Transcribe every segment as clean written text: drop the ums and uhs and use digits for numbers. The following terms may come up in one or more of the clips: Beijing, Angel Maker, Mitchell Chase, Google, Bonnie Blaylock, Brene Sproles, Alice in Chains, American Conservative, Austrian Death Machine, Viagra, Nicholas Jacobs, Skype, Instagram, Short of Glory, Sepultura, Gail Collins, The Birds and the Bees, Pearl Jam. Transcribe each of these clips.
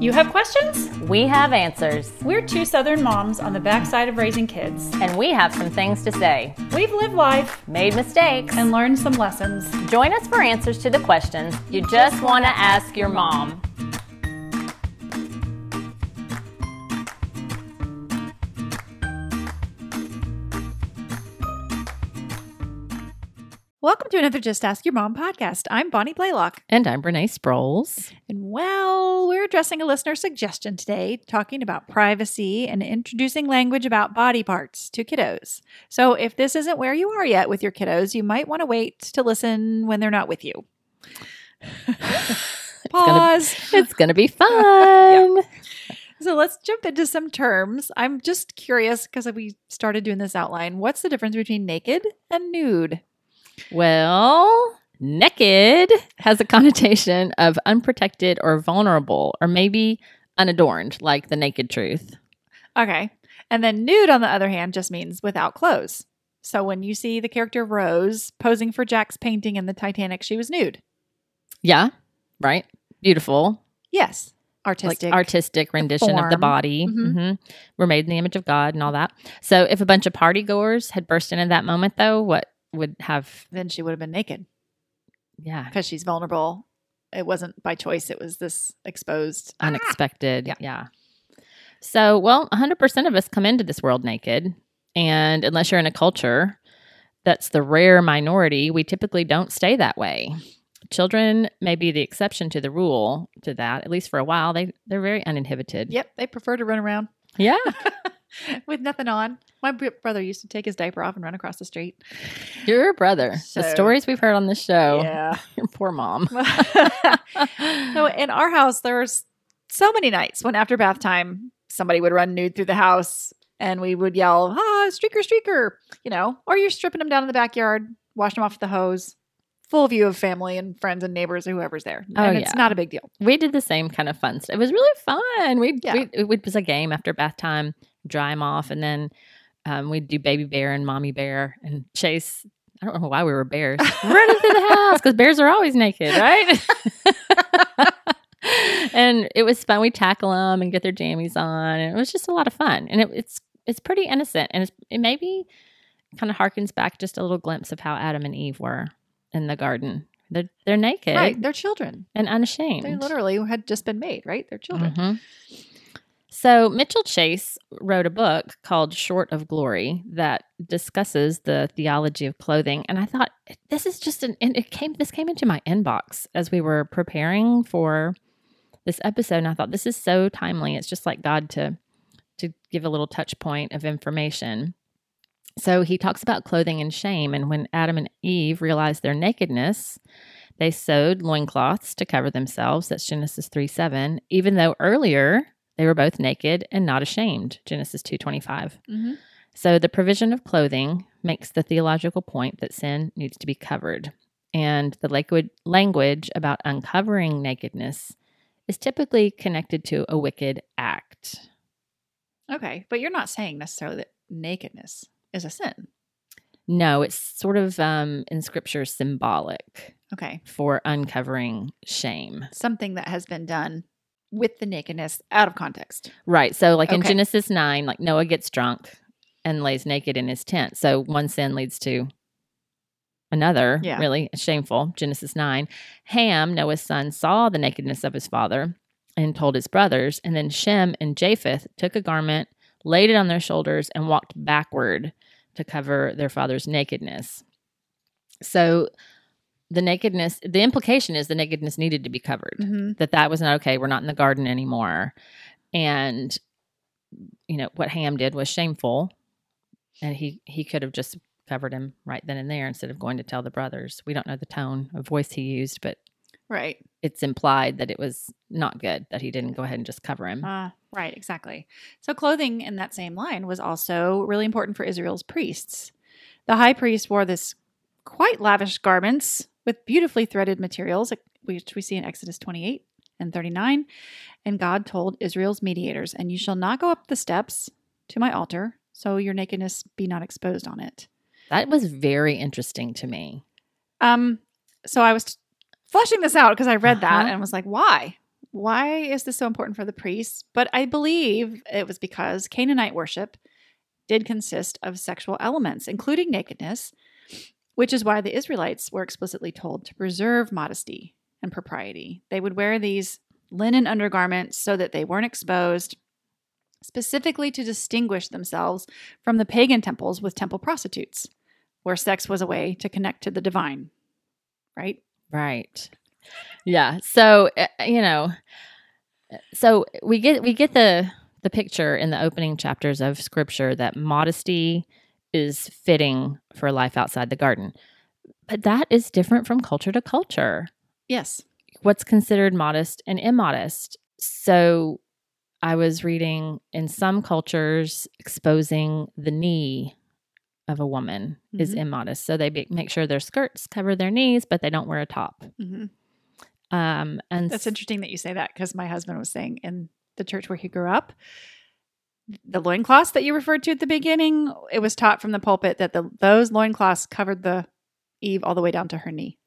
You have questions? We have answers. We're two Southern moms on the backside of raising kids. And we have some things to say. We've lived life, made mistakes, and learned some lessons. Join us for answers to the questions you just want to ask your mom. Welcome to another Just Ask Your Mom podcast. I'm Bonnie Blaylock. And I'm Brene Sproles. And we're addressing a listener suggestion today, talking about privacy and introducing language about body parts to kiddos. So if this isn't where you are yet with your kiddos, you might want to wait to listen when they're not with you. Pause. It's going to be fun. Yeah. So let's jump into some terms. I'm just curious because we started doing this outline. What's the difference between naked and nude? Well, naked has a connotation of unprotected or vulnerable or maybe unadorned, like the naked truth. Okay. And then nude, on the other hand, just means without clothes. So when you see the character Rose posing for Jack's painting in the Titanic, she was nude. Yeah. Right. Beautiful. Yes. Artistic. Like artistic rendition form of the body. Mm-hmm. Mm-hmm. We're made in the image of God and all that. So if a bunch of partygoers had burst in at that moment, though, then she would have been naked. Yeah. Because she's vulnerable. It wasn't by choice. It was this exposed. Unexpected. Yeah. Yeah. So, 100% of us come into this world naked. And unless you're in a culture that's the rare minority, we typically don't stay that way. Children may be the exception to the rule to that, at least for a while. They're very uninhibited. Yep. They prefer to run around. Yeah. With nothing on. My brother used to take his diaper off and run across the street. Your brother. So, the stories we've heard on this show. Yeah. Your poor mom. So in our house, there were so many nights when after bath time, somebody would run nude through the house and we would yell, streaker, streaker, or you're stripping them down in the backyard, washing them off with the hose. Full view of family and friends and neighbors or whoever's there. And it's not a big deal. We did the same kind of fun stuff. It was really fun. It was a game after bath time, dry them off, and then we'd do baby bear and mommy bear and chase. I don't know why we were bears. Running through the house because bears are always naked, right? And it was fun. We tackle them and get their jammies on. And it was just a lot of fun. And it's pretty innocent. And it maybe kind of harkens back just a little glimpse of how Adam and Eve were. In the garden. They're naked. Right. They're children. And unashamed. They literally had just been made, right? They're children. Mm-hmm. So Mitchell Chase wrote a book called Short of Glory that discusses the theology of clothing. And I thought, this came into my inbox as we were preparing for this episode. And I thought, this is so timely. It's just like God to give a little touch point of information. So he talks about clothing and shame, and when Adam and Eve realized their nakedness, they sewed loincloths to cover themselves. That's Genesis 3:7, even though earlier they were both naked and not ashamed, Genesis 2:25. Mm-hmm. So the provision of clothing makes the theological point that sin needs to be covered, and the language about uncovering nakedness is typically connected to a wicked act. Okay, but you're not saying necessarily that nakedness is a sin. No, it's sort of in Scripture symbolic. Okay. For uncovering shame. Something that has been done with the nakedness out of context. Right. So in Genesis 9, Noah gets drunk and lays naked in his tent. So one sin leads to another. Yeah. Really shameful. Genesis 9. Ham, Noah's son, saw the nakedness of his father and told his brothers. And then Shem and Japheth took a garment, laid it on their shoulders, and walked backward to cover their father's nakedness. So the implication is the nakedness needed to be covered, mm-hmm. that was not okay. We're not in the garden anymore. And, what Ham did was shameful, and he could have just covered him right then and there instead of going to tell the brothers. We don't know the tone of voice he used, but right. It's implied that it was not good that he didn't go ahead and just cover him. Right, exactly. So clothing in that same line was also really important for Israel's priests. The high priest wore this quite lavish garments with beautifully threaded materials, which we see in Exodus 28 and 39. And God told Israel's mediators, "And you shall not go up the steps to my altar, so your nakedness be not exposed on it." That was very interesting to me. So I was fleshing this out because I read that and was like, why? why is this so important for the priests? But I believe it was because Canaanite worship did consist of sexual elements, including nakedness, which is why the Israelites were explicitly told to preserve modesty and propriety. They would wear these linen undergarments so that they weren't exposed, specifically to distinguish themselves from the pagan temples with temple prostitutes, where sex was a way to connect to the divine, right? Right. Yeah. So, you know, so we get the picture in the opening chapters of Scripture that modesty is fitting for life outside the garden. But that is different from culture to culture. Yes. What's considered modest and immodest. So I was reading in some cultures, exposing the knee of a woman mm-hmm. is immodest. So they make sure their skirts cover their knees, but they don't wear a top. Mm-hmm. And that's interesting that you say that, because my husband was saying in the church where he grew up, the loincloths that you referred to at the beginning, it was taught from the pulpit that those loincloths covered the Eve all the way down to her knee.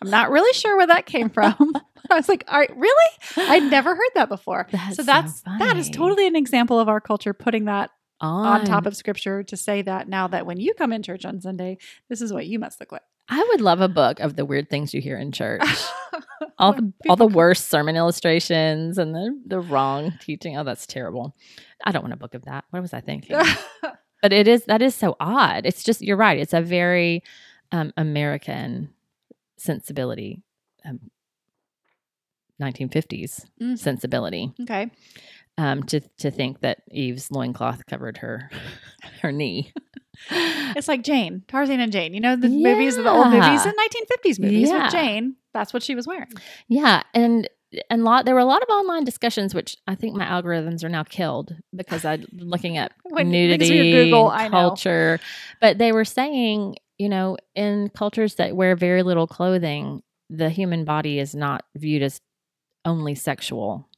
I'm not really sure where that came from. I was like, all right, really? I'd never heard that before. That is totally an example of our culture putting that on top of Scripture to say that now that when you come in church on Sunday, this is what you must look like. I would love a book of the weird things you hear in church. all the worst sermon illustrations and the wrong teaching. Oh, that's terrible. I don't want a book of that. What was I thinking? But that is so odd. It's just, you're right. It's a very American sensibility, 1950s sensibility. Okay. To think that Eve's loincloth covered her knee. It's like Jane, Tarzan and Jane. You know, the old movies and 1950s movies with Jane. That's what she was wearing. Yeah. And there were a lot of online discussions, which I think my algorithms are now killed because I'm looking at nudity, Google, culture. But they were saying, you know, in cultures that wear very little clothing, the human body is not viewed as only sexual.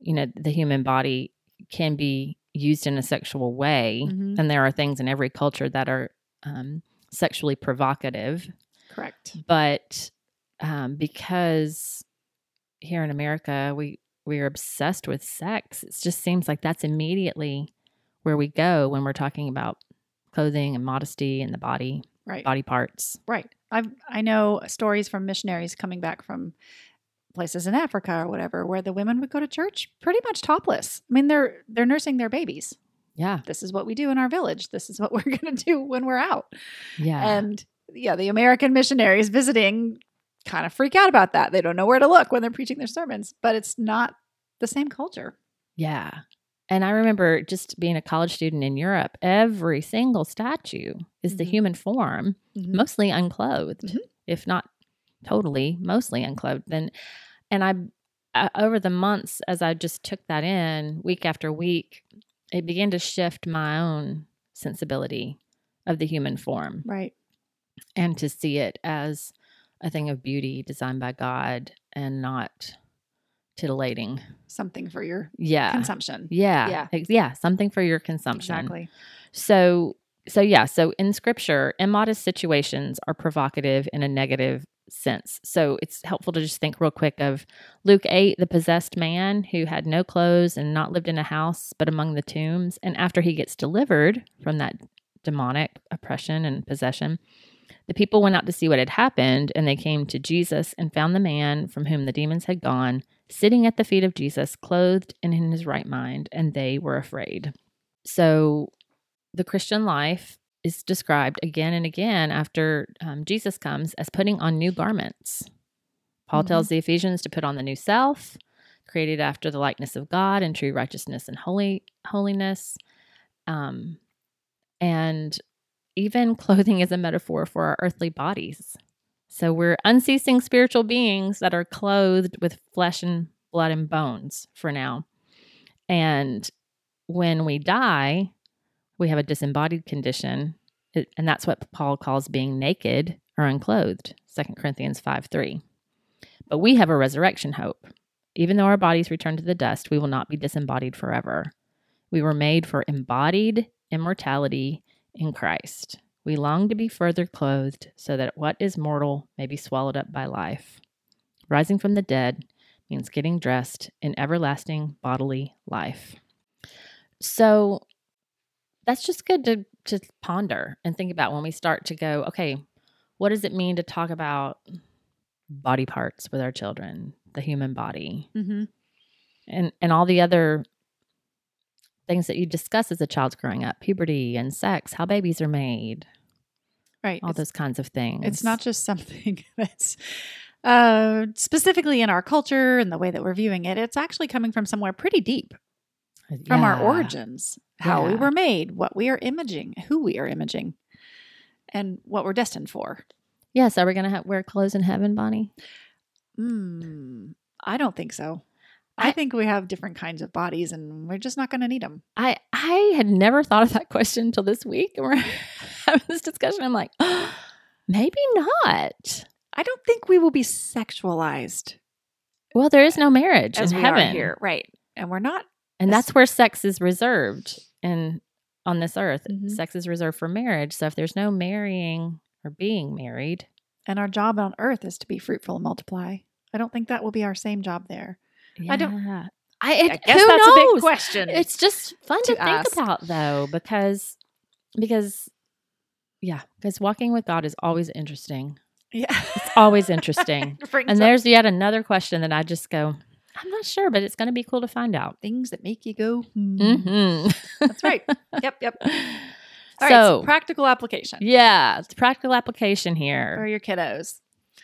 You know, the human body can be used in a sexual way. Mm-hmm. And there are things in every culture that are sexually provocative. Correct. But because here in America, we're obsessed with sex. It just seems like that's immediately where we go when we're talking about clothing and modesty and the body, right. Body parts. Right. I know stories from missionaries coming back from places in Africa or whatever, where the women would go to church pretty much topless. I mean, they're nursing their babies. Yeah. This is what we do in our village. This is what we're going to do when we're out. Yeah. And yeah, the American missionaries visiting kind of freak out about that. They don't know where to look when they're preaching their sermons, but it's not the same culture. Yeah. And I remember just being a college student in Europe, every single statue is mm-hmm. the human form, mm-hmm. mostly unclothed, mm-hmm. if not totally, mostly unclothed. And I over the months, as I just took that in week after week, it began to shift my own sensibility of the human form. Right. And to see it as a thing of beauty designed by God and not titillating. Something for your consumption. Yeah. Yeah. Something for your consumption. Exactly. So in Scripture, immodest situations are provocative in a negative sense. So it's helpful to just think real quick of Luke 8, the possessed man who had no clothes and not lived in a house, but among the tombs. And after he gets delivered from that demonic oppression and possession, the people went out to see what had happened, and they came to Jesus and found the man from whom the demons had gone, sitting at the feet of Jesus, clothed and in his right mind, and they were afraid. So the Christian life is described again and again after Jesus comes as putting on new garments. Paul mm-hmm. tells the Ephesians to put on the new self, created after the likeness of God in true righteousness and holiness. And even clothing is a metaphor for our earthly bodies. So we're unceasing spiritual beings that are clothed with flesh and blood and bones for now. And when we die, we have a disembodied condition, and that's what Paul calls being naked or unclothed, 2 Corinthians 5:3. But we have a resurrection hope. Even though our bodies return to the dust, we will not be disembodied forever. We were made for embodied immortality in Christ. We long to be further clothed so that what is mortal may be swallowed up by life. Rising from the dead means getting dressed in everlasting bodily life. So that's just good to ponder and think about when we start to go, okay, what does it mean to talk about body parts with our children, the human body, mm-hmm. and all the other things that you discuss as a child's growing up, puberty and sex, how babies are made. Right. All those kinds of things. It's not just something that's specifically in our culture and the way that we're viewing it. It's actually coming from somewhere pretty deep, from our origins, how we were made, what we are imaging, who we are imaging, and what we're destined for. Yes. Are we going to wear clothes in heaven, Bonnie? I don't think so. I think we have different kinds of bodies and we're just not going to need them. I had never thought of that question until this week. And we're having this discussion. I'm like, oh, maybe not. I don't think we will be sexualized. Well, there is no marriage in heaven. Here. Right. And we're not. And that's where sex is reserved. And on this earth, mm-hmm. sex is reserved for marriage. So if there's no marrying or being married. And our job on earth is to be fruitful and multiply. I don't think that will be our same job there. Yeah. I guess who that's knows? A big question. It's just fun to think about, though, because walking with God is always interesting. Yeah, it's always interesting. And there's yet another question that I just go, I'm not sure, but it's going to be cool to find out. Things that make you go, mm-hmm. That's right. Yep. All right, so practical application. Yeah, it's practical application here. For your kiddos.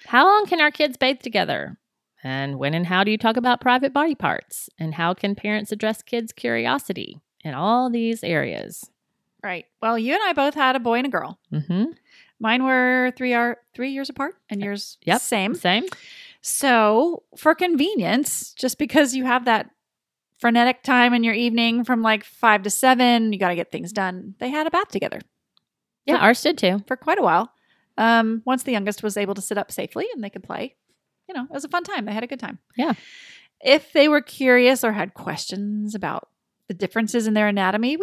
How long can our kids bathe together? And when and how do you talk about private body parts? And how can parents address kids' curiosity in all these areas? Right. Well, you and I both had a boy and a girl. Mm-hmm. Mine were three years apart and yours same. So for convenience, just because you have that frenetic time in your evening from like 5 to 7, you got to get things done. They had a bath together. Yeah, ours did too. For quite a while. Once the youngest was able to sit up safely and they could play. You know, it was a fun time. They had a good time. Yeah. If they were curious or had questions about the differences in their anatomy,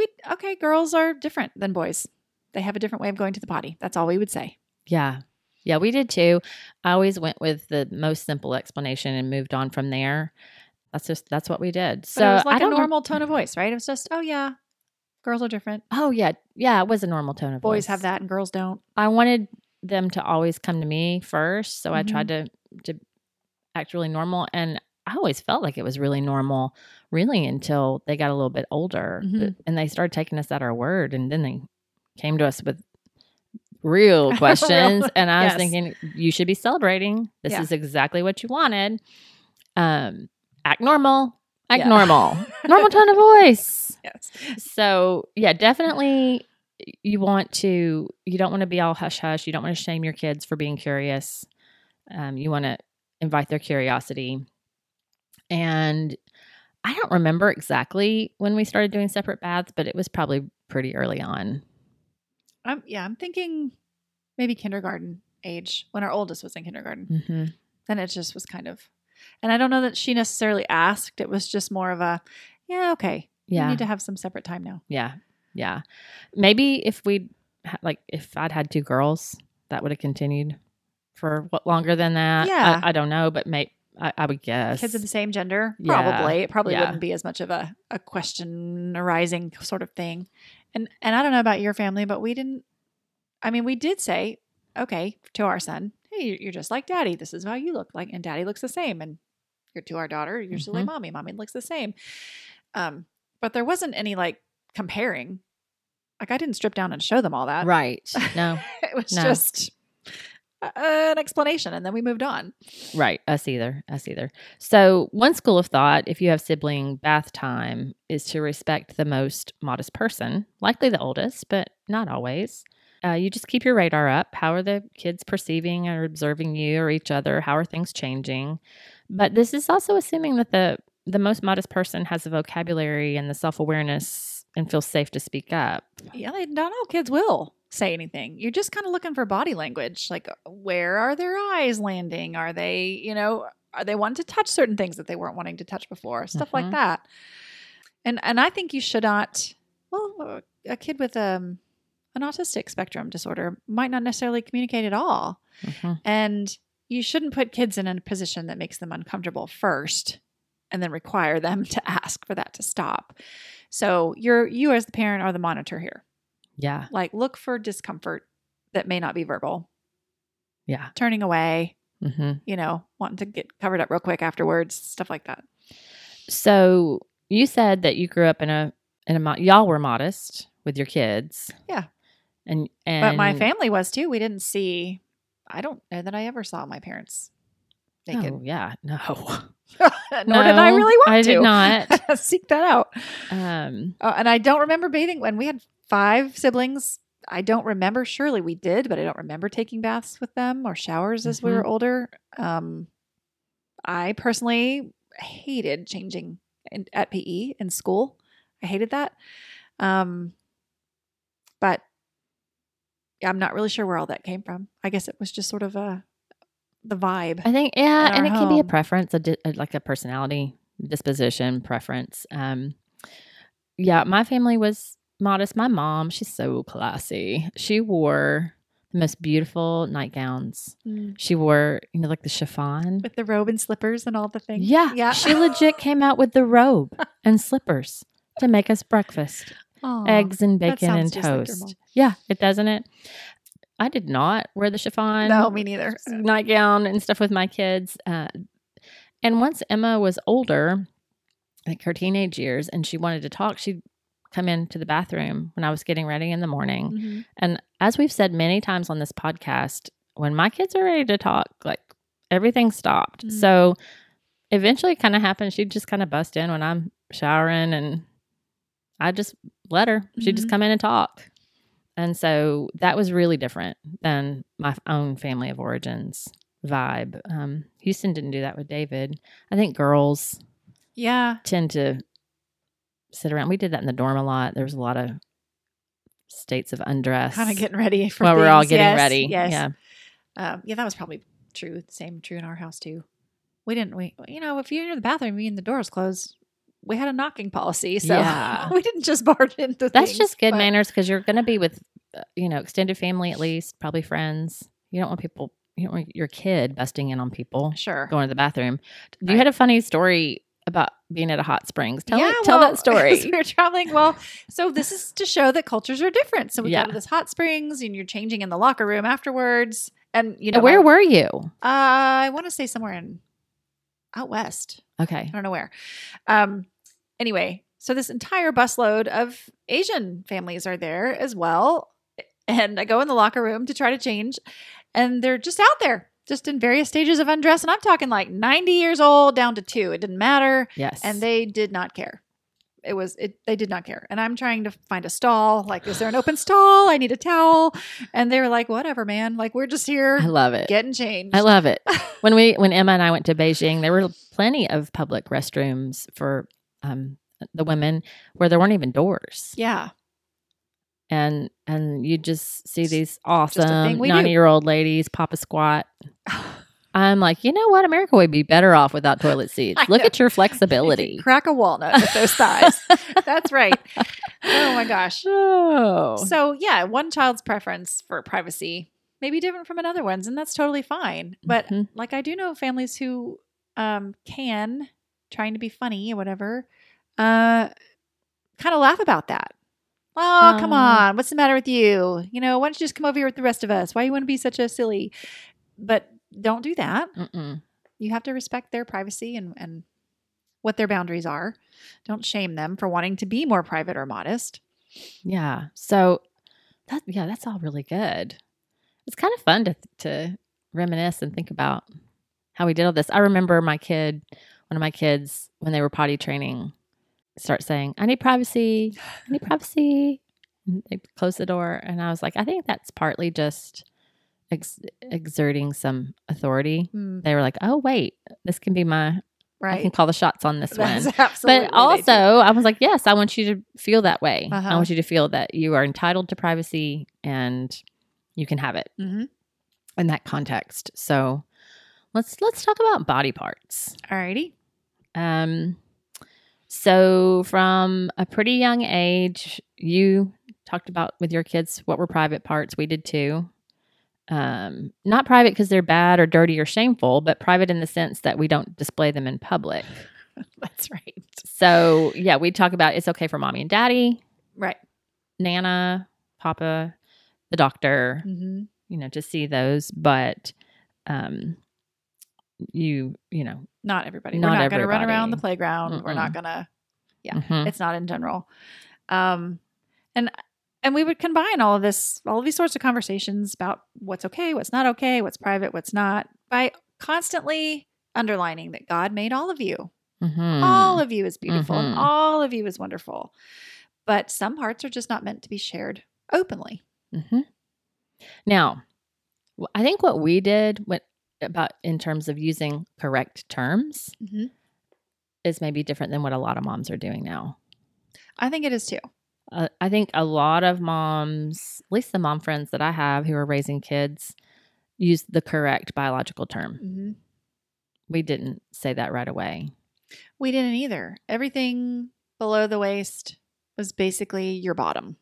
girls are different than boys. They have a different way of going to the potty. That's all we would say. Yeah. Yeah, we did too. I always went with the most simple explanation and moved on from there. That's what we did. So but it was like a normal tone of voice, right? It was just, oh yeah, girls are different. Oh yeah. Yeah. It was a normal tone of voice. Boys have that and girls don't. I wanted them to always come to me first. So mm-hmm. I tried to act really normal. And I always felt like it was really normal, really, until they got a little bit older mm-hmm. and they started taking us at our word. And then they came to us with real questions. And I was thinking, you should be celebrating. This is exactly what you wanted. Act normal, normal tone of voice. Yes. So yeah, definitely you don't want to be all hush hush. You don't want to shame your kids for being curious. You want to invite their curiosity. And I don't remember exactly when we started doing separate baths, but it was probably pretty early on. I'm thinking maybe kindergarten age, when our oldest was in kindergarten. Mm-hmm. Then it just was kind of, and I don't know that she necessarily asked. It was just more of a, okay. Yeah. We need to have some separate time now. Yeah. Yeah. Maybe if I'd had two girls, that would have continued for what longer than that. Yeah. I don't know, but I would guess. Kids of the same gender? Probably. Yeah. It probably wouldn't be as much of a question arising sort of thing. And I don't know about your family, but we did say, okay, to our son, hey, you're just like daddy. This is how you look like. And daddy looks the same. And to our daughter, you're still like mommy. Mommy looks the same. But there wasn't any like comparing. Like I didn't strip down and show them all that. Right. No. It was just an explanation, and then we moved on. Right. Us either. So one school of thought, if you have sibling bath time, is to respect the most modest person, likely the oldest, but not always. You just keep your radar up. How are the kids perceiving or observing you or each other? How are things changing? But this is also assuming that the most modest person has the vocabulary and the self-awareness and feels safe to speak up. Yeah, not all kids will say anything. You're just kind of looking for body language. Like, where are their eyes landing? Are they, are they wanting to touch certain things that they weren't wanting to touch before? Stuff like that. And I think you should not, a kid with an autistic spectrum disorder might not necessarily communicate at all. And you shouldn't put kids in a position that makes them uncomfortable first and then require them to ask for that to stop. So you as the parent are the monitor here. Yeah. Like, look for discomfort that may not be verbal. Yeah. Turning away, you know, wanting to get covered up real quick afterwards, stuff like that. So you said that you grew up in a y'all were modest with your kids. Yeah. And but my family was too. We didn't see, I don't know that I ever saw my parents naked. Oh, yeah. No. Nor did I really want to. I did not. Seek that out. And I don't remember bathing when we had 5 siblings. I don't remember. Surely we did, but I don't remember taking baths with them or showers as we were older. I personally hated changing at PE in school. I hated that. But I'm not really sure where all that came from. I guess it was just sort of the vibe. I think, yeah, and it can be a preference, like a personality, disposition, preference. Yeah, my family was modest. My mom, she's so classy. She wore the most beautiful nightgowns. Mm. She wore, like the chiffon. With the robe and slippers and all the things. Yeah. She legit came out with the robe and slippers to make us breakfast. Aww, eggs and bacon and toast. Like yeah, it doesn't it? I did not wear the chiffon. No, me neither. Nightgown and stuff with my kids. And once Emma was older, like her teenage years, and she wanted to talk, she'd come into the bathroom when I was getting ready in the morning. Mm-hmm. And as we've said many times on this podcast, when my kids are ready to talk, like everything stopped. Mm-hmm. So eventually it kind of happened. She'd just kind of bust in when I'm showering and I just let her. She'd just come in and talk. And so that was really different than my own family of origins vibe. Houston didn't do that with David. I think girls tend to sit around. We did that in the dorm a lot. There was a lot of states of undress. Kind of getting ready for we're all getting ready. Yes. Yeah. That was probably true. Same true in our house too. If you're in the bathroom and the door is closed, we had a knocking policy, so we didn't just barge into things. That's just good manners because you're going to be with, extended family at least, probably friends. You don't want people, you don't want your kid busting in on people. Sure. Going to the bathroom. You had a funny story about being at a hot springs. Tell that story. We were traveling. Well, so this is to show that cultures are different. So we go to this hot springs and you're changing in the locker room afterwards. And, where were you? I want to say somewhere out west. Okay. I don't know where. Anyway, so this entire busload of Asian families are there as well. And I go in the locker room to try to change. And they're just out there, just in various stages of undress. And I'm talking like 90 years old down to 2. It didn't matter. Yes. And they did not care. They did not care. And I'm trying to find a stall. Like, is there an open stall? I need a towel. And they were like, whatever, man. Like, we're just here. I love it. Getting changed. I love it. When Emma and I went to Beijing, there were plenty of public restrooms for the women where there weren't even doors. Yeah. And you just see these awesome 90-year-old ladies pop a squat. I'm like, you know what? America would be better off without toilet seats. Look at your flexibility. You crack a walnut with those thighs. That's right. Oh, my gosh. Oh. So, yeah, one child's preference for privacy may be different from another one's, and that's totally fine. But, like, I do know families who trying to be funny or whatever, kind of laugh about that. Oh, come on. What's the matter with you? Why don't you just come over here with the rest of us? Why you want to be such a silly? But don't do that. Mm-mm. You have to respect their privacy and what their boundaries are. Don't shame them for wanting to be more private or modest. Yeah. So that's all really good. It's kind of fun to reminisce and think about how we did all this. I remember one of my kids, when they were potty training, start saying, "I need privacy. I need privacy." And they close the door. And I was like, I think that's partly just exerting some authority. They were like, "Oh wait, this can be my right. I can call the shots on this one." But also, I was like, "Yes, I want you to feel that way. I want you to feel that you are entitled to privacy and you can have it in that context." So let's talk about body parts. Alrighty. So from a pretty young age, you talked about with your kids what were private parts. We did too. Not private because they're bad or dirty or shameful, but private in the sense that we don't display them in public. That's right. So, yeah, we talk about it's okay for mommy and daddy. Right. Nana, Papa, the doctor, you know, to see those. But you know. Not everybody. We're not going to run around the playground. We're not going to. Yeah. It's not in general. And we would combine all of this, all of these sorts of conversations about what's okay, what's not okay, what's private, what's not, by constantly underlining that God made all of you. All of you is beautiful. And all of you is wonderful. But some hearts are just not meant to be shared openly. Now, I think what we did about in terms of using correct terms is maybe different than what a lot of moms are doing now. I think it is too. I think a lot of moms, at least the mom friends that I have who are raising kids, use the correct biological term. We didn't say that right away. We didn't either. Everything below the waist was basically your bottom,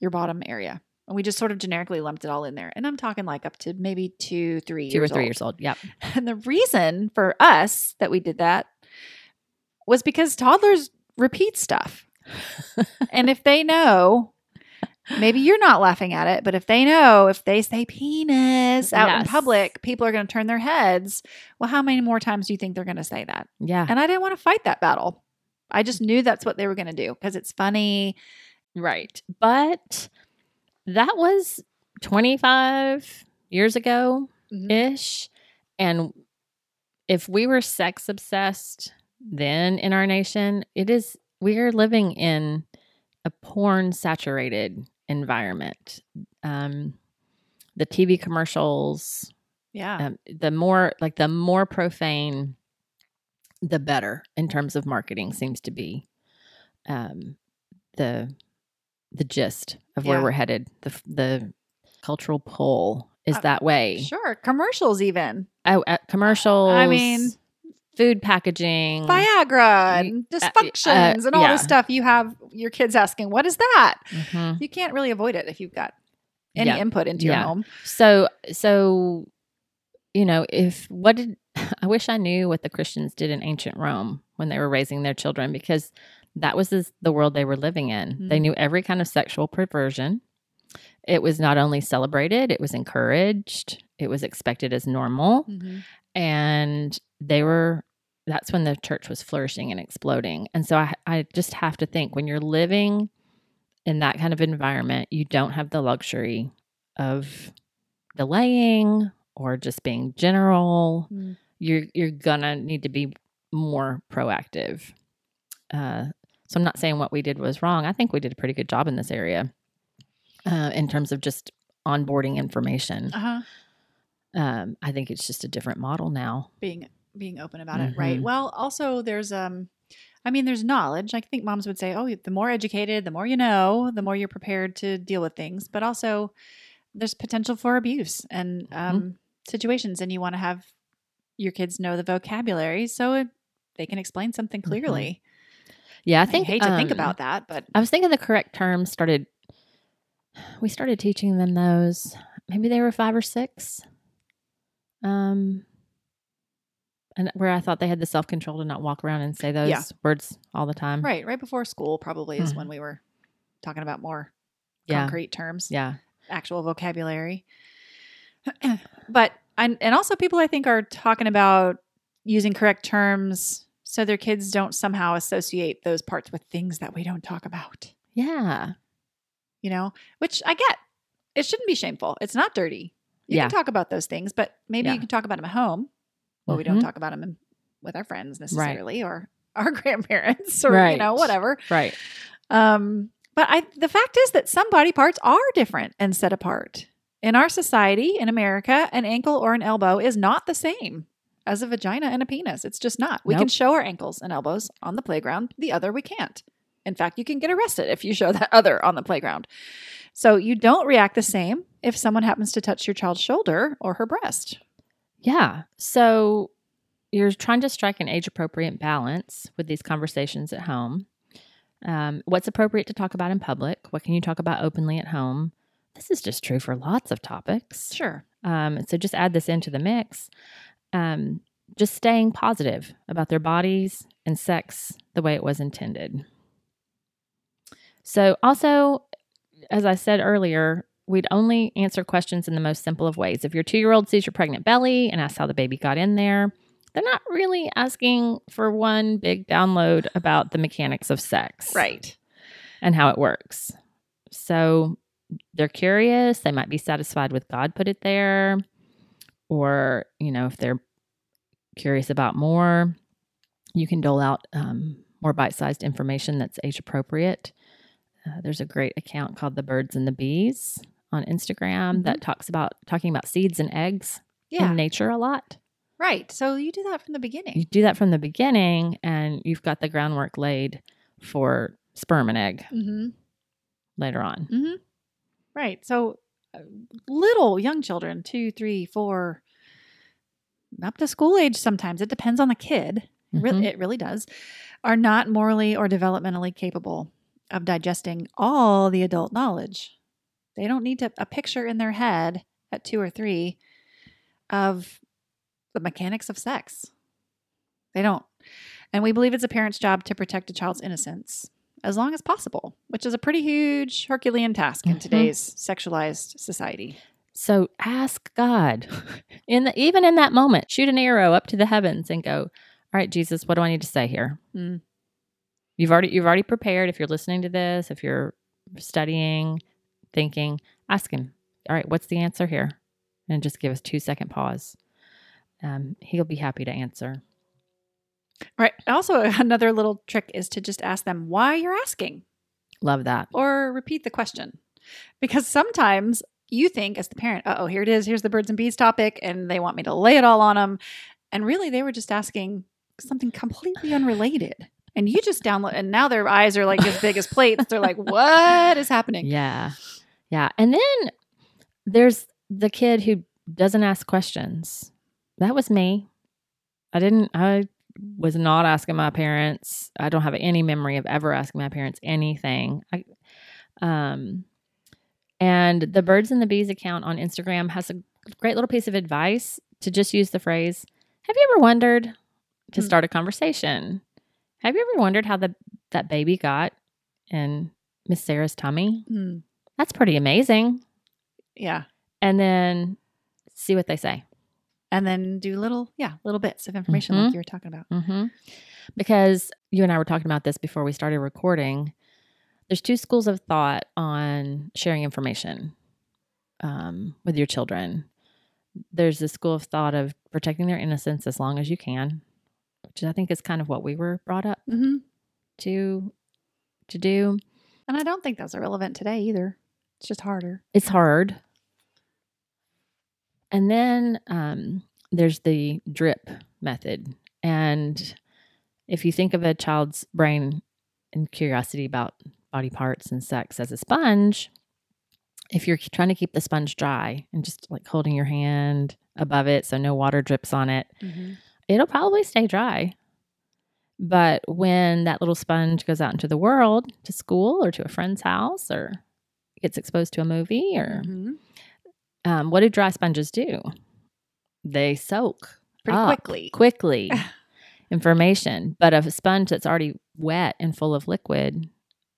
your bottom area. And we just sort of generically lumped it all in there. And I'm talking like up to maybe two or three years old. Yep. And the reason for us that we did that was because toddlers repeat stuff. And if they know, maybe you're not laughing at it, but if they know, if they say penis out in public, people are going to turn their heads. Well, how many more times do you think they're going to say that? Yeah. And I didn't want to fight that battle. I just knew that's what they were going to do because it's funny. Right. But that was 25 years ago-ish. And if we were sex obsessed then in our nation, we are living in a porn-saturated environment. The TV commercials, the more profane, the better in terms of marketing seems to be the gist of where we're headed. The cultural pull is that way. Sure, commercials even. Oh, commercials. I mean. Food packaging, Viagra, and dysfunctions, and all this stuff you have your kids asking, what is that? You can't really avoid it if you've got any input into your home. So, you know, I wish I knew what the Christians did in ancient Rome when they were raising their children, because that was the world they were living in. They knew every kind of sexual perversion. It was not only celebrated, it was encouraged, it was expected as normal. And that's when the church was flourishing and exploding. And so I just have to think, when you're living in that kind of environment, you don't have the luxury of delaying or just being general. You're gonna need to be more proactive. So I'm not saying what we did was wrong. I think we did a pretty good job in this area in terms of just onboarding information. I think it's just a different model now. Being open about it, right? Well, also there's, there's knowledge. I think moms would say, the more educated, the more you know, the more you're prepared to deal with things. But also there's potential for abuse and situations, and you want to have your kids know the vocabulary so they can explain something clearly. Yeah, I hate to think about that, but I was thinking the correct terms we started teaching them those. Maybe they were 5 or 6. And where I thought they had the self-control to not walk around and say those words all the time. Right before school probably is when we were talking about more concrete terms. Yeah. Actual vocabulary. But, and also people I think are talking about using correct terms so their kids don't somehow associate those parts with things that we don't talk about. Yeah. You know, which I get. It shouldn't be shameful. It's not dirty. You can talk about those things, but maybe you can talk about them at home. Well, we don't talk about them with our friends necessarily, or our grandparents, or you know, whatever. Right. But the fact is that some body parts are different and set apart in our society. In America, an ankle or an elbow is not the same as a vagina and a penis. It's just not. We can show our ankles and elbows on the playground. The other we can't. In fact, you can get arrested if you show that other on the playground. So you don't react the same if someone happens to touch your child's shoulder or her breast. Yeah. So you're trying to strike an age-appropriate balance with these conversations at home. What's appropriate to talk about in public? What can you talk about openly at home? This is just true for lots of topics. Sure. So just add this into the mix. Just staying positive about their bodies and sex the way it was intended. So also, as I said earlier, we'd only answer questions in the most simple of ways. If your 2-year-old sees your pregnant belly and asks how the baby got in there, they're not really asking for one big download about the mechanics of sex. Right. And how it works. So they're curious. They might be satisfied with God put it there. Or, you know, if they're curious about more, you can dole out more bite-sized information that's age-appropriate. There's a great account called The Birds and the Bees on Instagram that talks about seeds and eggs in nature a lot. Right. So you do that from the beginning. You do that from the beginning, and you've got the groundwork laid for sperm and egg later on. Mm-hmm. Right. So little young children, 2, 3, 4, up to school age sometimes. It depends on the kid. It really does. Are not morally or developmentally capable of digesting all the adult knowledge. They don't need a picture in their head at 2 or 3 of the mechanics of sex. They don't. And we believe it's a parent's job to protect a child's innocence as long as possible, which is a pretty huge Herculean task in today's sexualized society. So ask God, even in that moment, shoot an arrow up to the heavens and go, all right, Jesus, what do I need to say here? Mm. You've already prepared. If you're listening to this, if you're studying, thinking, ask him, all right, what's the answer here? And just give us 2-second pause. He'll be happy to answer. All right. Also, another little trick is to just ask them why you're asking. Love that. Or repeat the question. Because sometimes you think as the parent, uh-oh, here it is. Here's the birds and bees topic, and they want me to lay it all on them. And really, they were just asking something completely unrelated. And you just download, and now their eyes are like as big as plates. They're like, what is happening? Yeah. Yeah. And then there's the kid who doesn't ask questions. That was me. I was not asking my parents. I don't have any memory of ever asking my parents anything. And the Birds and the Bees account on Instagram has a great little piece of advice to just use the phrase, have you ever wondered, to start a conversation? Have you ever wondered how that baby got in Miss Sarah's tummy? Mm. That's pretty amazing. Yeah. And then see what they say. And then do little bits of information like you were talking about. Mm-hmm. Because you and I were talking about this before we started recording. There's 2 schools of thought on sharing information with your children. There's the school of thought of protecting their innocence as long as you can, which I think is kind of what we were brought up to do. And I don't think that's irrelevant today either. It's just harder. It's hard. And then there's the drip method. And if you think of a child's brain and curiosity about body parts and sex as a sponge, if you're trying to keep the sponge dry and just like holding your hand above it so no water drips on it, it'll probably stay dry. But when that little sponge goes out into the world, to school or to a friend's house or gets exposed to a movie or... what do dry sponges do? They soak pretty quickly information. But a sponge that's already wet and full of liquid,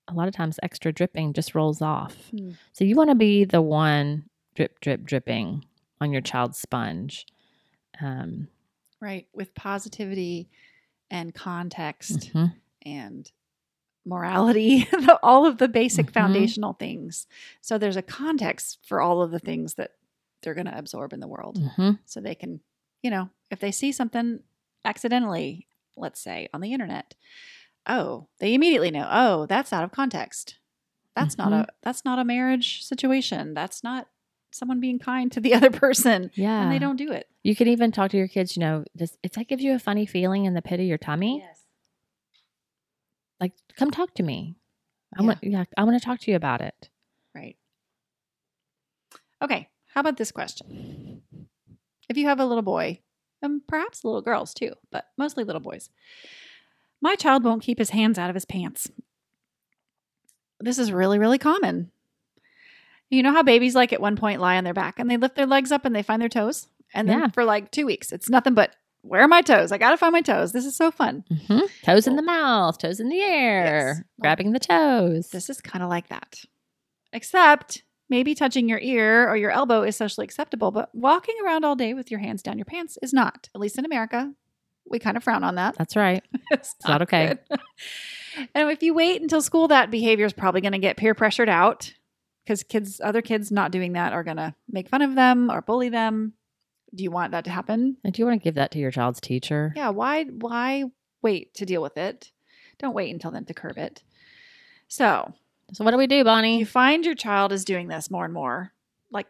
a lot of times extra dripping just rolls off. Mm. So you want to be the one dripping on your child's sponge. Right. With positivity and context and morality, all of the basic foundational things. So there's a context for all of the things that they're going to absorb in the world. So they can, you know, if they see something accidentally, let's say on the internet, oh, they immediately know, oh, that's out of context. That's not a marriage situation. That's not someone being kind to the other person. Yeah. And they don't do it. You can even talk to your kids, you know, if that gives you a funny feeling in the pit of your tummy. Yes. Like, come talk to me. I want to talk to you about it. Right. Okay. How about this question? If you have a little boy, and perhaps little girls too, but mostly little boys. My child won't keep his hands out of his pants. This is really, really common. You know how babies like at one point lie on their back and they lift their legs up and they find their toes? And then for like 2 weeks, it's nothing but, where are my toes? I got to find my toes. This is so fun. Mm-hmm. Toes in the mouth, toes in the air, grabbing the toes. This is kind of like that. Except maybe touching your ear or your elbow is socially acceptable, but walking around all day with your hands down your pants is not. At least in America, we kind of frown on that. That's right. It's not okay. And if you wait until school, that behavior is probably going to get peer pressured out because other kids not doing that are going to make fun of them or bully them. Do you want that to happen? And do you want to give that to your child's teacher? Yeah. Why wait to deal with it? Don't wait until then to curb it. So what do we do, Bonnie? You find your child is doing this more and more. Like,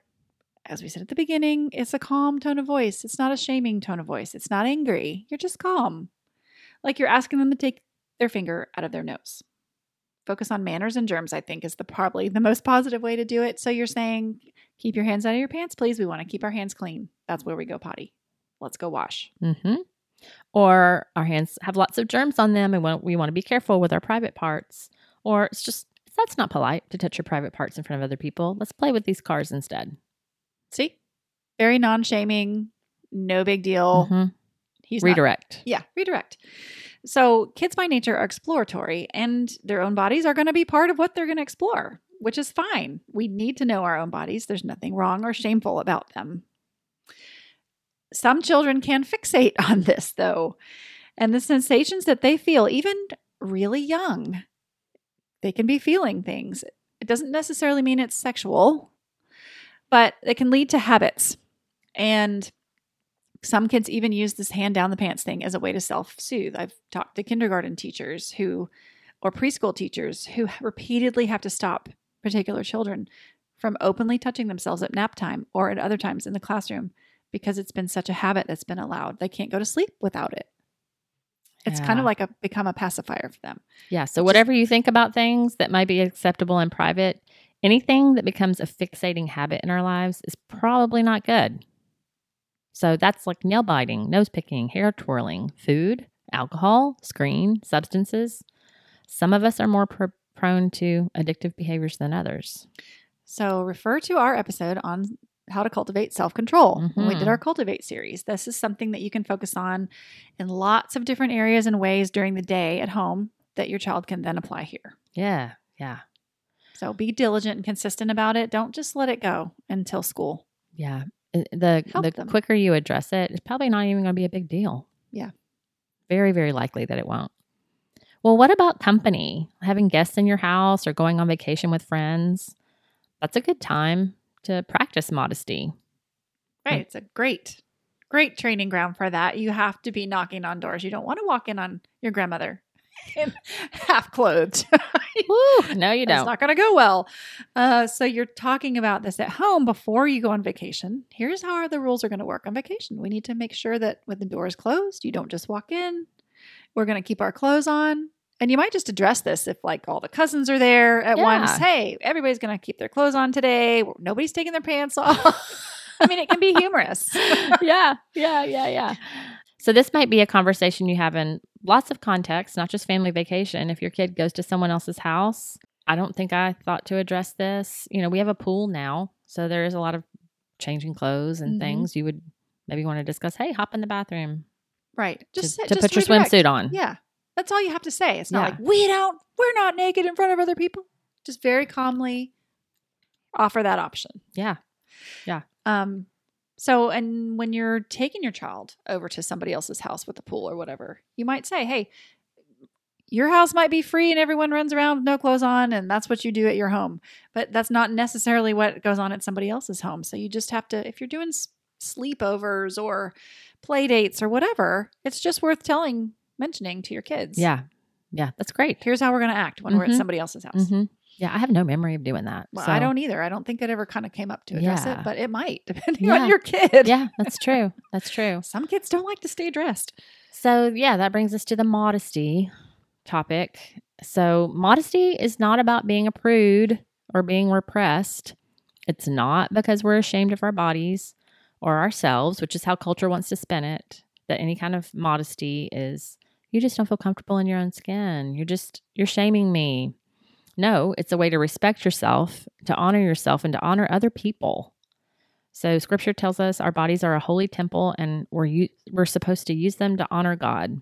as we said at the beginning, it's a calm tone of voice. It's not a shaming tone of voice. It's not angry. You're just calm. Like you're asking them to take their finger out of their nose. Focus on manners and germs, I think, is probably the most positive way to do it. So you're saying, keep your hands out of your pants, please. We want to keep our hands clean. That's where we go potty. Let's go wash. Mm-hmm. Or our hands have lots of germs on them and we want to be careful with our private parts. Or that's not polite to touch your private parts in front of other people. Let's play with these cars instead. See? Very non-shaming, no big deal. Mm-hmm. Redirect. Yeah, redirect. So kids by nature are exploratory and their own bodies are going to be part of what they're going to explore, which is fine. We need to know our own bodies. There's nothing wrong or shameful about them. Some children can fixate on this, though, and the sensations that they feel, even really young, they can be feeling things. It doesn't necessarily mean it's sexual, but it can lead to habits. And some kids even use this hand down the pants thing as a way to self-soothe. I've talked to kindergarten teachers or preschool teachers who repeatedly have to stop particular children from openly touching themselves at nap time or at other times in the classroom because it's been such a habit that's been allowed. They can't go to sleep without it. It's kind of like become a pacifier for them. Yeah. So whatever you think about things that might be acceptable in private, anything that becomes a fixating habit in our lives is probably not good. So that's like nail biting, nose picking, hair twirling, food, alcohol, screen, substances. Some of us are more prone to addictive behaviors than others. So refer to our episode on how to cultivate self-control. Mm-hmm. When we did our Cultivate series, this is something that you can focus on in lots of different areas and ways during the day at home that your child can then apply here. Yeah. Yeah. So be diligent and consistent about it. Don't just let it go until school. Yeah. The quicker you address it, it's probably not even going to be a big deal. Yeah. Very, very likely that it won't. Well, what about company? Having guests in your house or going on vacation with friends? That's a good time to practice modesty. Right. It's a great, great training ground for that. You have to be knocking on doors. You don't want to walk in on your grandmother in half clothed. Woo, no, you don't. It's not going to go well. So you're talking about this at home before you go on vacation. Here's how the rules are going to work on vacation. We need to make sure that when the door is closed, you don't just walk in. We're going to keep our clothes on. And you might just address this if like all the cousins are there at once. Hey, everybody's going to keep their clothes on today. Nobody's taking their pants off. I mean, it can be humorous. Yeah. So this might be a conversation you have in lots of contexts, not just family vacation. If your kid goes to someone else's house, I don't think I thought to address this. You know, we have a pool now, so there is a lot of changing clothes and things you would maybe want to discuss. Hey, hop in the bathroom. Right. Just put your swimsuit on. Yeah. That's all you have to say. It's not like, we're not naked in front of other people. Just very calmly offer that option. Yeah. Yeah. So, and when you're taking your child over to somebody else's house with a pool or whatever, you might say, hey, your house might be free and everyone runs around with no clothes on and that's what you do at your home. But that's not necessarily what goes on at somebody else's home. So you just have to, if you're doing sleepovers or play dates or whatever, it's just worth mentioning to your kids. Yeah. Yeah. That's great. Here's how we're going to act when we're at somebody else's house. Mm-hmm. Yeah. I have no memory of doing that. Well, so. I don't either. I don't think it ever kind of came up to address it, but it might depending on your kid. Yeah. That's true. That's true. Some kids don't like to stay dressed. So yeah, that brings us to the modesty topic. So modesty is not about being a prude or being repressed. It's not because we're ashamed of our bodies or ourselves, which is how culture wants to spin it, that any kind of modesty is you just don't feel comfortable in your own skin. You're shaming me. No, it's a way to respect yourself, to honor yourself, and to honor other people. So scripture tells us our bodies are a holy temple and we're supposed to use them to honor God.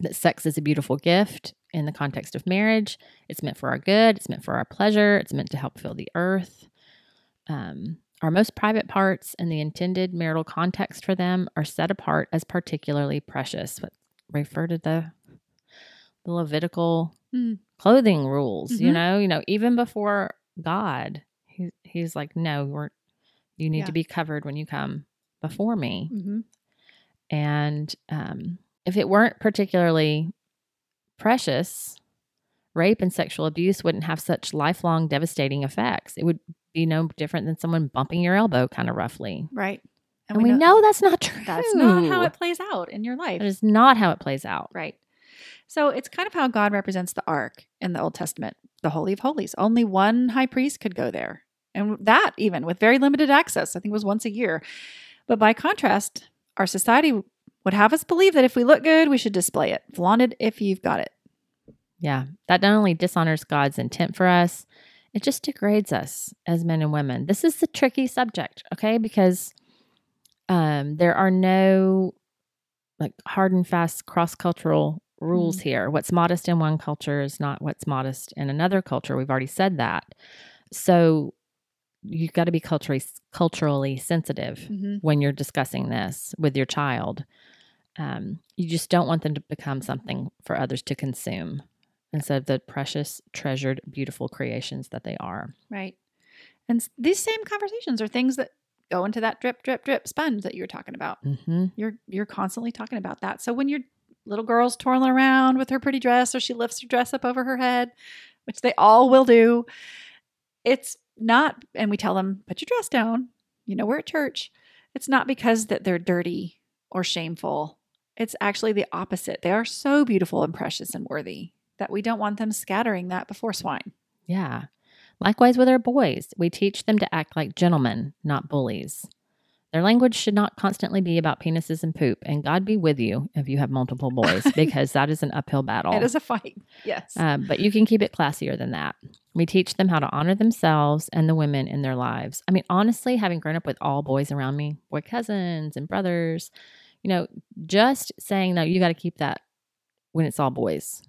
That sex is a beautiful gift in the context of marriage. It's meant for our good. It's meant for our pleasure. It's meant to help fill the earth. Our most private parts and the intended marital context for them are set apart as particularly precious. But refer to the Levitical clothing rules, mm-hmm. you know, even before God, he's like, no, you need to be covered when you come before me. Mm-hmm. And, if it weren't particularly precious, rape and sexual abuse wouldn't have such lifelong devastating effects. It would be no different than someone bumping your elbow kind of roughly. Right. And we know that's not true. That's not how it plays out in your life. That is not how it plays out. Right. So it's kind of how God represents the ark in the Old Testament, the Holy of Holies. Only one high priest could go there. And that even with very limited access, I think it was once a year. But by contrast, our society would have us believe that if we look good, we should display it. Flaunt it if you've got it. Yeah. That not only dishonors God's intent for us, it just degrades us as men and women. This is the tricky subject, okay? Because there are no like hard and fast cross-cultural rules here. What's modest in one culture is not what's modest in another culture. We've already said that. So you've got to be culturally sensitive when you're discussing this with your child. You just don't want them to become something for others to consume instead of the precious, treasured, beautiful creations that they are. Right. And these same conversations are things that go into that drip, drip, drip sponge that you were talking about. Mm-hmm. You're constantly talking about that. So when your little girl's twirling around with her pretty dress or she lifts her dress up over her head, which they all will do, it's not, and we tell them, put your dress down. You know, we're at church. It's not because that they're dirty or shameful. It's actually the opposite. They are so beautiful and precious and worthy that we don't want them scattering that before swine. Yeah. Likewise with our boys, we teach them to act like gentlemen, not bullies. Their language should not constantly be about penises and poop. And God be with you if you have multiple boys, because that is an uphill battle. It is a fight. Yes. But you can keep it classier than that. We teach them how to honor themselves and the women in their lives. I mean, honestly, having grown up with all boys around me, boy cousins and brothers, you know, just saying, no, you got to keep that when it's all boys.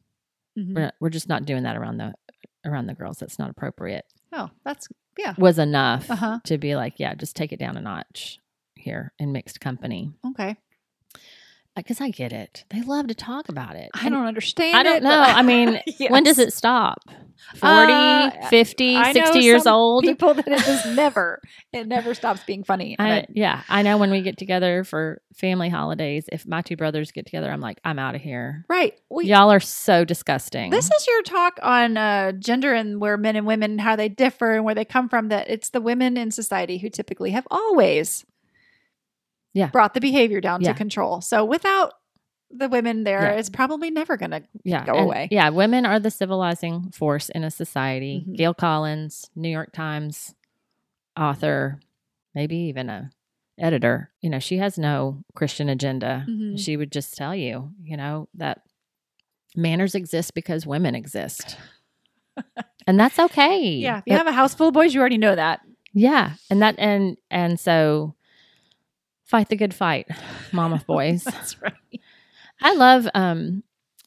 Mm-hmm. We're just not doing that around the girls. That's not appropriate. Oh, that's, yeah. Was enough to be like, yeah, just take it down a notch here in mixed company. Okay. Because I get it. They love to talk about it. I don't understand it. I don't know. I mean, yes. When does it stop? 40, 50, 60 years old? People that it just never stops being funny. I know when we get together for family holidays, if my two brothers get together, I'm like, I'm out of here. Right. Y'all are so disgusting. This is your talk on gender and where men and women, how they differ and where they come from, that it's the women in society who typically have always brought the behavior down to control. So without the women there, it's probably never going to go away. Yeah, women are the civilizing force in a society. Mm-hmm. Gail Collins, New York Times author, maybe even a editor. You know, she has no Christian agenda. Mm-hmm. She would just tell you, you know, that manners exist because women exist. And that's okay. Yeah, if you have a house full of boys, you already know that. Yeah, and so... fight the good fight, mom of boys. That's right. I love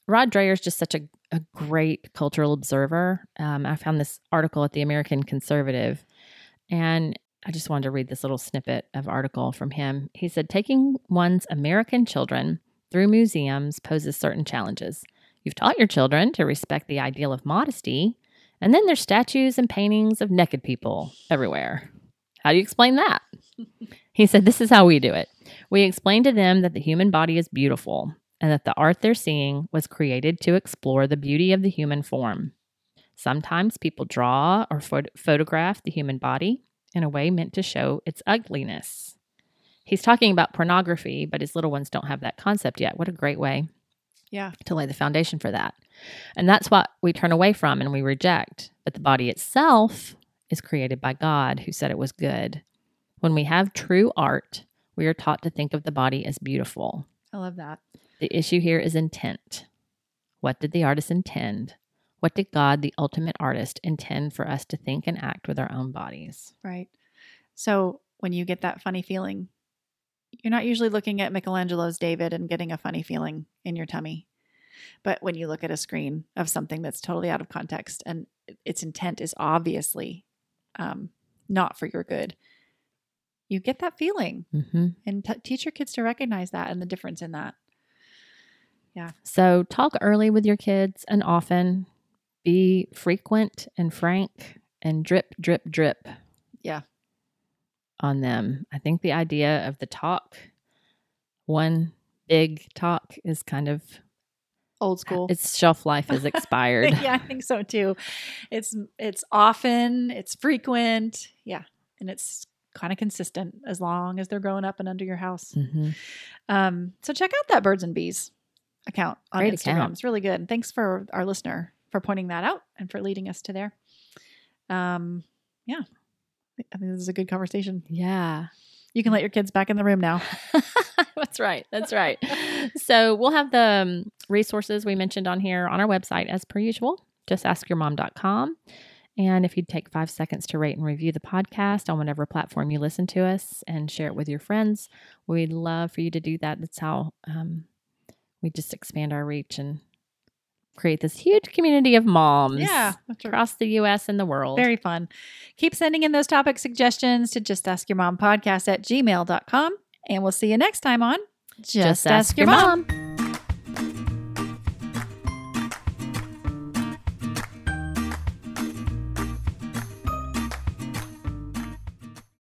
Rod Dreher's just such a great cultural observer. I found this article at the American Conservative, and I just wanted to read this little snippet of article from him. He said, taking one's American children through museums poses certain challenges. You've taught your children to respect the ideal of modesty, and then there's statues and paintings of naked people everywhere. How do you explain that? He said, this is how we do it. We explain to them that the human body is beautiful and that the art they're seeing was created to explore the beauty of the human form. Sometimes people draw or photograph the human body in a way meant to show its ugliness. He's talking about pornography, but his little ones don't have that concept yet. What a great way to lay the foundation for that. And that's what we turn away from and we reject. But the body itself is created by God, who said it was good. When we have true art, we are taught to think of the body as beautiful. I love that. The issue here is intent. What did the artist intend? What did God, the ultimate artist, intend for us to think and act with our own bodies? Right. So when you get that funny feeling, you're not usually looking at Michelangelo's David and getting a funny feeling in your tummy. But when you look at a screen of something that's totally out of context and its intent is obviously not for your good, you get that feeling. Mm-hmm. And teach your kids to recognize that and the difference in that. Yeah. So talk early with your kids and often. Be frequent and frank and drip, drip, drip. Yeah. On them. I think the idea of the talk, one big talk, is kind of old school. Its shelf life is expired. Yeah, I think so too. It's often, it's frequent. Yeah. And it's kind of consistent as long as they're growing up and under your house. Mm-hmm. So check out that Birds and Bees account on Great Instagram. Account. It's really good. And thanks for our listener for pointing that out and for leading us to there. Yeah. I think this is a good conversation. Yeah. You can let your kids back in the room now. That's right. That's right. So we'll have the resources we mentioned on here on our website as per usual, justaskyourmom.com. And if you'd take 5 seconds to rate and review the podcast on whatever platform you listen to us and share it with your friends, we'd love for you to do that. That's how we just expand our reach and create this huge community of moms across the U.S. and the world. Very fun. Keep sending in those topic suggestions to justaskyourmompodcast@gmail.com. And we'll see you next time on Just Ask Your Mom.